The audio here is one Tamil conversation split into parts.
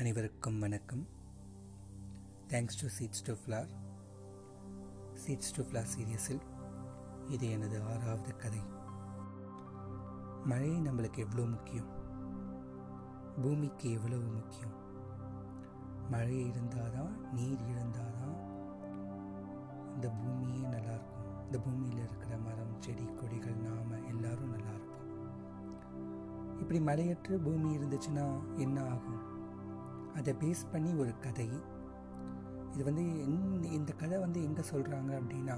அனைவருக்கும் வணக்கம். Thanks to seeds to flower. Seeds to flower சீரியஸில் இது எனது 6வது கதை. மழை நம்மளுக்கு எவ்வளோ முக்கியம், பூமிக்கு எவ்வளவு முக்கியம். மழை இருந்தால் தான், நீர் இருந்தால் தான் இந்த பூமியே நல்லாயிருக்கும். இந்த பூமியில் இருக்கிற மரம், செடி, கொடிகள், நாம் எல்லோரும் நல்லாயிருப்போம். இப்படி மழையற்று பூமி இருந்துச்சுன்னா என்ன ஆகும்? அதை பேஸ் பண்ணி ஒரு கதை. இது வந்து இந்த கதை வந்து எங்கே சொல்கிறாங்க அப்படின்னா,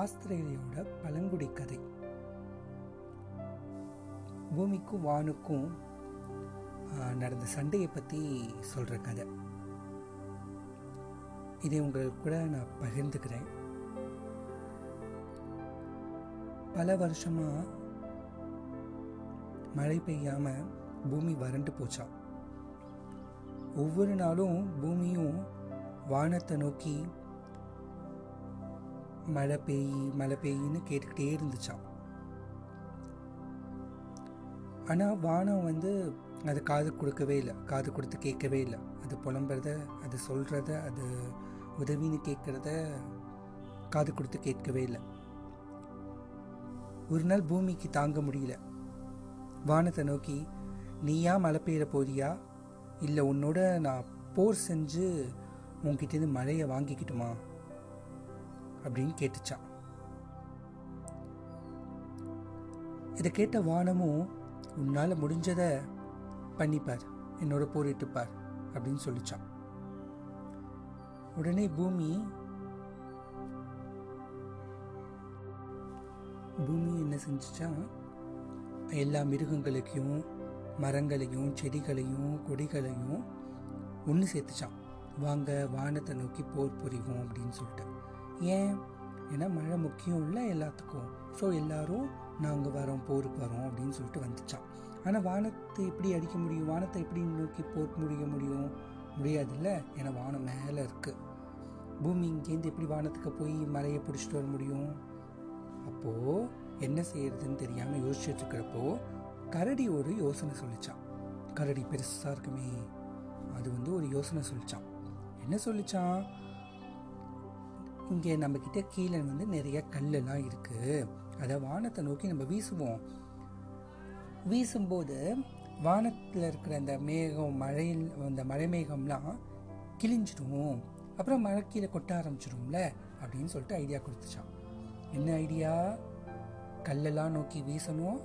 ஆஸ்திரேலியாவோட பழங்குடி கதை. பூமிக்கும் வானுக்கும் நடந்த சண்டையை பற்றி சொல்கிற கதை. இதை உங்களுக்கு கூட நான் பகிர்ந்துக்கிறேன். பல வருஷமாக மழை பெய்யாமல் பூமி வறண்டு போச்சா. ஒவ்வொரு நாளும் பூமியும் வானத்தை நோக்கி மழை பெய்யின்னு கேட்டுக்கிட்டே இருந்துச்சான். ஆனால் வானம் வந்து அது காது கொடுத்து கேட்கவே இல்லை. அது புலம்புறத, அது சொல்கிறத, அது உதவின்னு கேட்குறத காது கொடுத்து கேட்கவே இல்லை. ஒரு நாள் பூமிக்கு தாங்க முடியல. வானத்தை நோக்கி, நீயா மழை பெய்கிற போதியா, இல்லை உன்னோட நான் போர் செஞ்சு உங்ககிட்டேருந்து மழையை வாங்கிக்கிட்டுமா அப்படின்னு கேட்டுச்சான். இதை கேட்ட வானமும், உன்னால் முடிஞ்சதை பண்ணிப்பார், என்னோட போரிட்டுப்பார் அப்படின்னு சொல்லிச்சான். உடனே பூமி என்ன செஞ்சுச்சான், எல்லா மிருகங்களையும், மரங்களையும், செடிகளையும், கொடிகளையும் ஒன்று சேர்த்துச்சான். வாங்க வானத்தை நோக்கி போர் புரிவோம் அப்படின்னு சொல்லிட்டு. ஏன்? ஏன்னா மழை முக்கியம் இல்லை எல்லாத்துக்கும். ஸோ எல்லோரும் நாங்கள் வரோம், போருக்கு வரோம் அப்படின்னு சொல்லிட்டு வந்துச்சான். ஆனால் வானத்தை எப்படி அடிக்க முடியும்? வானத்தை எப்படி நோக்கி போர் முடியும்? முடியாதுல்ல, ஏன்னா வானம் மேலே இருக்குது. பூமி இங்கேருந்து எப்படி வானத்துக்கு போய் மழையை பிடிச்சிட்டு வர முடியும்? அப்போது என்ன செய்யறதுன்னு தெரியாமல் யோசிச்சுட்டு இருக்கிறப்போ கரடி ஒரு யோசனை சொல்லிச்சான். கரடி பெருசாக இருக்குமே, அது வந்து ஒரு யோசனை சொல்லிச்சான். என்ன சொல்லிச்சான், இங்கே நம்மக்கிட்ட கீழே வந்து நிறைய கல்லெல்லாம் இருக்குது. அதை வானத்தை நோக்கி நம்ம வீசும்போது வானத்தில் இருக்கிற அந்த மேகம், மழை மேகம்லாம் கிழிஞ்சிடும். அப்புறம் மழை கீழே கொட்ட ஆரம்பிச்சிடும்ல அப்படின்னு சொல்லிட்டு ஐடியா கொடுத்துச்சான். என்ன ஐடியா? கல்லெல்லாம் நோக்கி வீசணும்,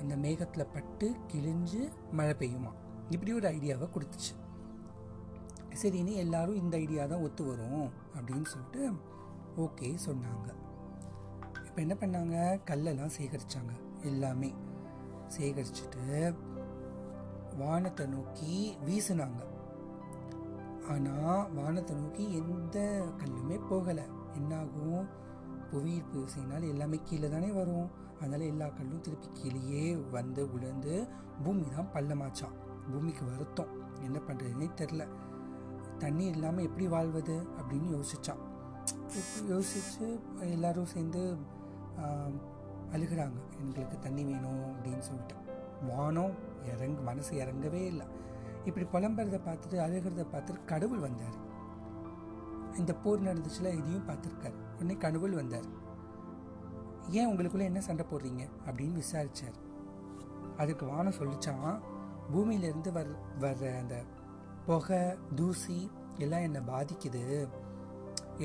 அந்த மேகத்தில் பட்டு கிழிஞ்சு மழை பெய்யுமா. இப்படி ஒரு ஐடியாவை கொடுத்துச்சு. சரின்னு எல்லாரும் இந்த ஐடியா தான் ஒத்து வரும் அப்படின்னு சொல்லிட்டு ஓகே சொன்னாங்க. இப்போ என்ன பண்ணாங்க, கல்லெல்லாம் சேகரித்தாங்க. எல்லாமே சேகரிச்சுட்டு வானத்தை நோக்கி வீசினாங்க. ஆனால் வானத்தை நோக்கி எந்த கல்லுமே போகலை. என்னாகும், புவியீர்ப்பு விசையினால் எல்லாமே கீழே தானே வரும். அதனால் எல்லா கல்லும் திருப்பி கீழேயே வந்து விழுந்து பூமி தான் பள்ளமாச்சான். பூமிக்கு வருத்தம், என்ன பண்ணுறதுன்னே தெரில. தண்ணி இல்லாமல் எப்படி வாழ்வது அப்படின்னு யோசித்தான். யோசித்து எல்லோரும் சேர்ந்து அழுகிறாங்க, எங்களுக்கு தண்ணி வேணும் அப்படின்னு சொல்லிட்டு. வானம் மனசு இறங்கவே இல்லை. இப்படி புலம்புறதை பார்த்துட்டு, அழுகிறத பார்த்துட்டு கடவுள் வந்தார். இந்த போர் நடந்துச்சுல, இதையும் பார்த்துருக்காரு. உடனே கடவுள் வந்தார். ஏன் உங்களுக்குள்ளே என்ன சண்டை போடுறீங்க அப்படின்னு விசாரித்தார். அதுக்கு வானம் சொல்லிச்சான், பூமியிலேருந்து வர்ற அந்த புகை, தூசி எல்லாம் என்னை பாதிக்குது.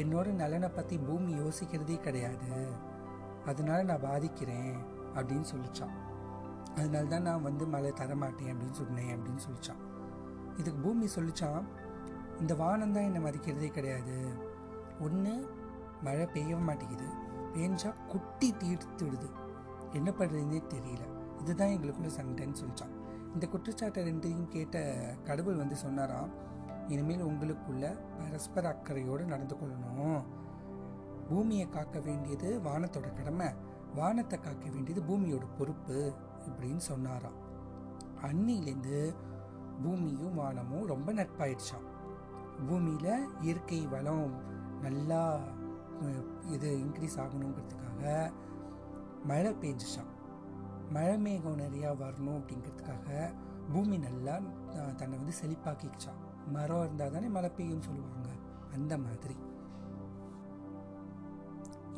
என்னோட நலனை பற்றி பூமி யோசிக்கிறதே கிடையாது. அதனால நான் பாதிக்கிறேன் அப்படின்னு சொல்லிச்சான். அதனால தான் நான் வந்து மழை தரமாட்டேன் அப்படின்னு சொன்னேன் அப்படின்னு சொல்லிச்சான். இதுக்கு பூமி சொல்லிச்சான், இந்த வானம் தான் என்னை மதிக்கிறதே கிடையாது. ஒன்று மழை பெய்ய மாட்டேங்குது, பெஞ்சால் குட்டி தீர்த்துடுது, என்ன பண்ணுறதுன்னே தெரியல. இதுதான் எங்களுக்குள்ள சண்டைன்னு சொல்லிச்சான். இந்த குற்றச்சாட்டை ரெண்டையும் கேட்ட கடவுள் வந்து சொன்னாராம், இனிமேல் உங்களுக்குள்ள பரஸ்பர அக்கறையோடு நடந்து கொள்ளணும். பூமியை காக்க வேண்டியது வானத்தோட கடமை, வானத்தை காக்க வேண்டியது பூமியோட பொறுப்பு இப்படின்னு சொன்னாராம். அன்னிலேருந்து பூமியும் வானமும் ரொம்ப நட்பாயிடுச்சான். பூமியில் இயற்கை வளம் நல்லா இது இன்க்ரீஸ் ஆகணுங்கிறதுக்காக மழை பெஞ்சிச்சான். மழை மேகம் நிறையா வரணும் அப்படிங்கிறதுக்காக பூமி நல்லா தன்னை வந்து செழிப்பாக்கிச்சான். மரம் இருந்தால் தானே மழை பெய்யும்னு சொல்லுவாங்க. அந்த மாதிரி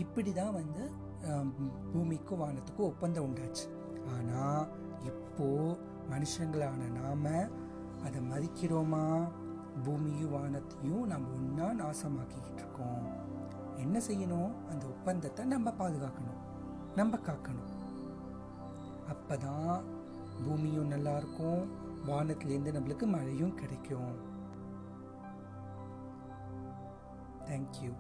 இப்படி தான் வந்து பூமிக்கும் வானத்துக்கும் ஒப்பந்தம் உண்டாச்சு. ஆனால் இப்போது மனுஷங்களான நாம் அதை மதிக்கிறோமா? பூமியும் வானத்தையும் நம்ம ஒன்றா நாசமாக்கிக்கிட்டு இருக்கோம். என்ன செய்யணும்? அந்த ஒப்பந்தத்தை நம்ம பாதுகாக்கணும், நம்ம காக்கணும். அப்போ தான் பூமியும் நல்லாயிருக்கும், வானத்துலேருந்து நம்மளுக்கு மழையும் கிடைக்கும். தேங்க்யூ.